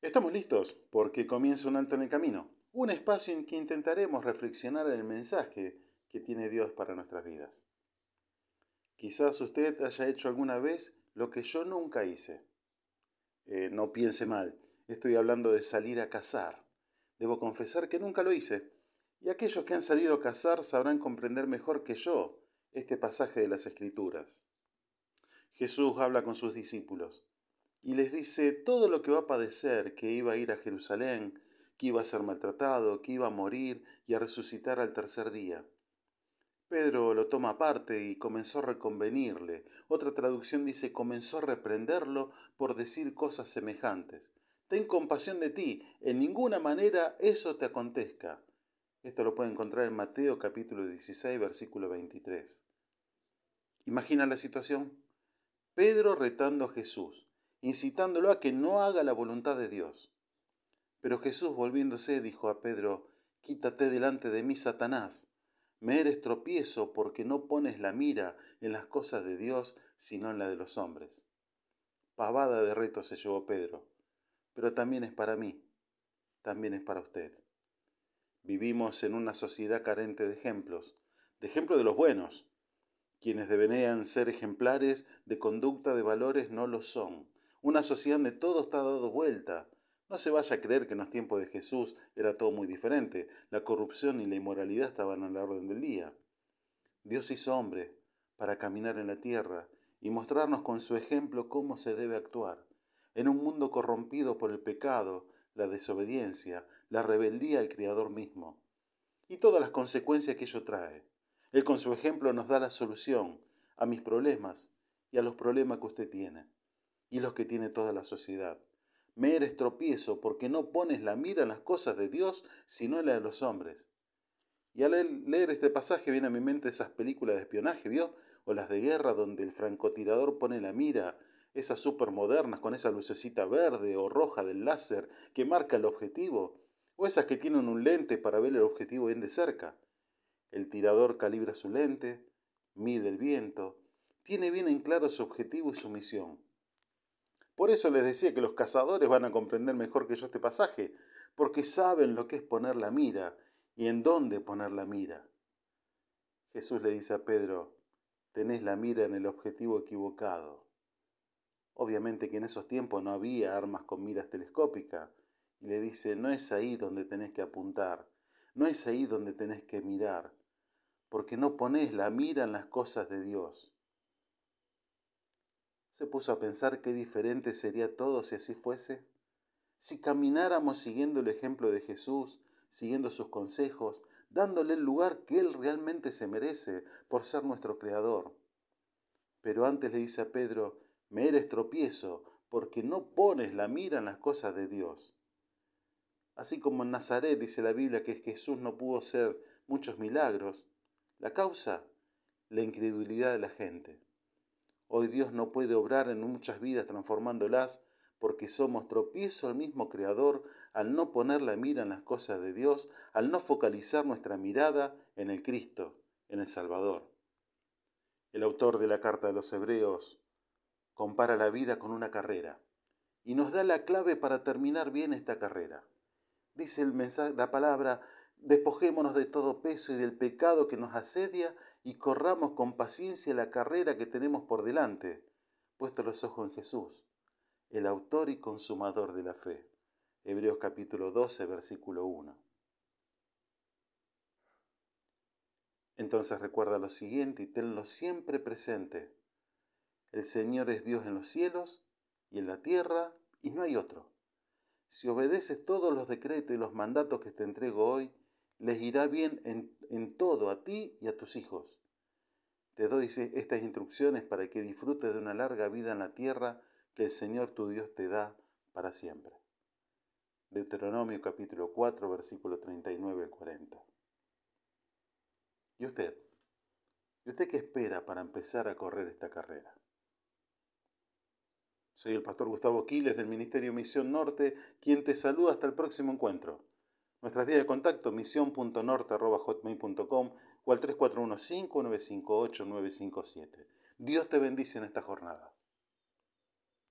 Estamos listos porque comienza un alto en el camino, un espacio en que intentaremos reflexionar en el mensaje que tiene Dios para nuestras vidas. Quizás usted haya hecho alguna vez lo que yo nunca hice. No piense mal, estoy hablando de salir a cazar. Debo confesar que nunca lo hice, y aquellos que han salido a cazar sabrán comprender mejor que yo este pasaje de las Escrituras. Jesús habla con sus discípulos y les dice todo lo que va a padecer, que iba a ir a Jerusalén, que iba a ser maltratado, que iba a morir y a resucitar al tercer día. Pedro lo toma aparte y comenzó a reconvenirle. Otra traducción dice, comenzó a reprenderlo por decir cosas semejantes. Ten compasión de ti, en ninguna manera eso te acontezca. Esto lo puede encontrar en Mateo capítulo 16, versículo 23. Imagina la situación. Pedro retando a Jesús, incitándolo a que no haga la voluntad de Dios. Pero Jesús, volviéndose, dijo a Pedro, «Quítate delante de mí, Satanás, me eres tropiezo porque no pones la mira en las cosas de Dios, sino en la de los hombres». Pavada de reto se llevó Pedro, pero también es para mí, también es para usted. Vivimos en una sociedad carente de ejemplos de los buenos. Quienes deberían ser ejemplares de conducta, de valores, no lo son. Una sociedad donde todo está dado vuelta. No se vaya a creer que en los tiempos de Jesús era todo muy diferente. La corrupción y la inmoralidad estaban a la orden del día. Dios hizo hombre para caminar en la tierra y mostrarnos con su ejemplo cómo se debe actuar. En un mundo corrompido por el pecado, la desobediencia, la rebeldía al Creador mismo y todas las consecuencias que ello trae. Él con su ejemplo nos da la solución a mis problemas y a los problemas que usted tiene y los que tiene toda la sociedad. Me eres tropiezo porque no pones la mira en las cosas de Dios, sino en la de los hombres. Y al leer este pasaje viene a mi mente esas películas de espionaje, ¿vio? O las de guerra donde el francotirador pone la mira, esas supermodernas con esa lucecita verde o roja del láser que marca el objetivo, o esas que tienen un lente para ver el objetivo bien de cerca. El tirador calibra su lente, mide el viento, tiene bien en claro su objetivo y su misión. Por eso les decía que los cazadores van a comprender mejor que yo este pasaje, porque saben lo que es poner la mira y en dónde poner la mira. Jesús le dice a Pedro, tenés la mira en el objetivo equivocado. Obviamente que en esos tiempos no había armas con miras telescópicas, y le dice, no es ahí donde tenés que apuntar, no es ahí donde tenés que mirar. Porque no ponés la mira en las cosas de Dios. Se puso a pensar qué diferente sería todo si así fuese. Si camináramos siguiendo el ejemplo de Jesús, siguiendo sus consejos, dándole el lugar que Él realmente se merece por ser nuestro Creador. Pero antes le dice a Pedro, me eres tropiezo porque no pones la mira en las cosas de Dios. Así como en Nazaret dice la Biblia que Jesús no pudo hacer muchos milagros, la causa, la incredulidad de la gente. Hoy Dios no puede obrar en muchas vidas transformándolas porque somos tropiezo al mismo Creador al no poner la mira en las cosas de Dios, al no focalizar nuestra mirada en el Cristo, en el Salvador. El autor de la Carta de los Hebreos compara la vida con una carrera y nos da la clave para terminar bien esta carrera. Dice el mensaje, la palabra, despojémonos de todo peso y del pecado que nos asedia y corramos con paciencia la carrera que tenemos por delante, puesto los ojos en Jesús, el autor y consumador de la fe. Hebreos capítulo 12, versículo 1. Entonces recuerda lo siguiente y tenlo siempre presente. El Señor es Dios en los cielos y en la tierra y no hay otro. Si obedeces todos los decretos y los mandatos que te entrego hoy, les irá bien en todo a ti y a tus hijos. Te doy estas instrucciones para que disfrutes de una larga vida en la tierra que el Señor tu Dios te da para siempre. Deuteronomio capítulo 4, versículo 39 al 40. ¿Y usted? ¿Y usted qué espera para empezar a correr esta carrera? Soy el pastor Gustavo Quiles del Ministerio Misión Norte, quien te saluda hasta el próximo encuentro. Nuestras vías de contacto, misión.norte.hotmail.com o al 3415-958-957. Dios te bendice en esta jornada.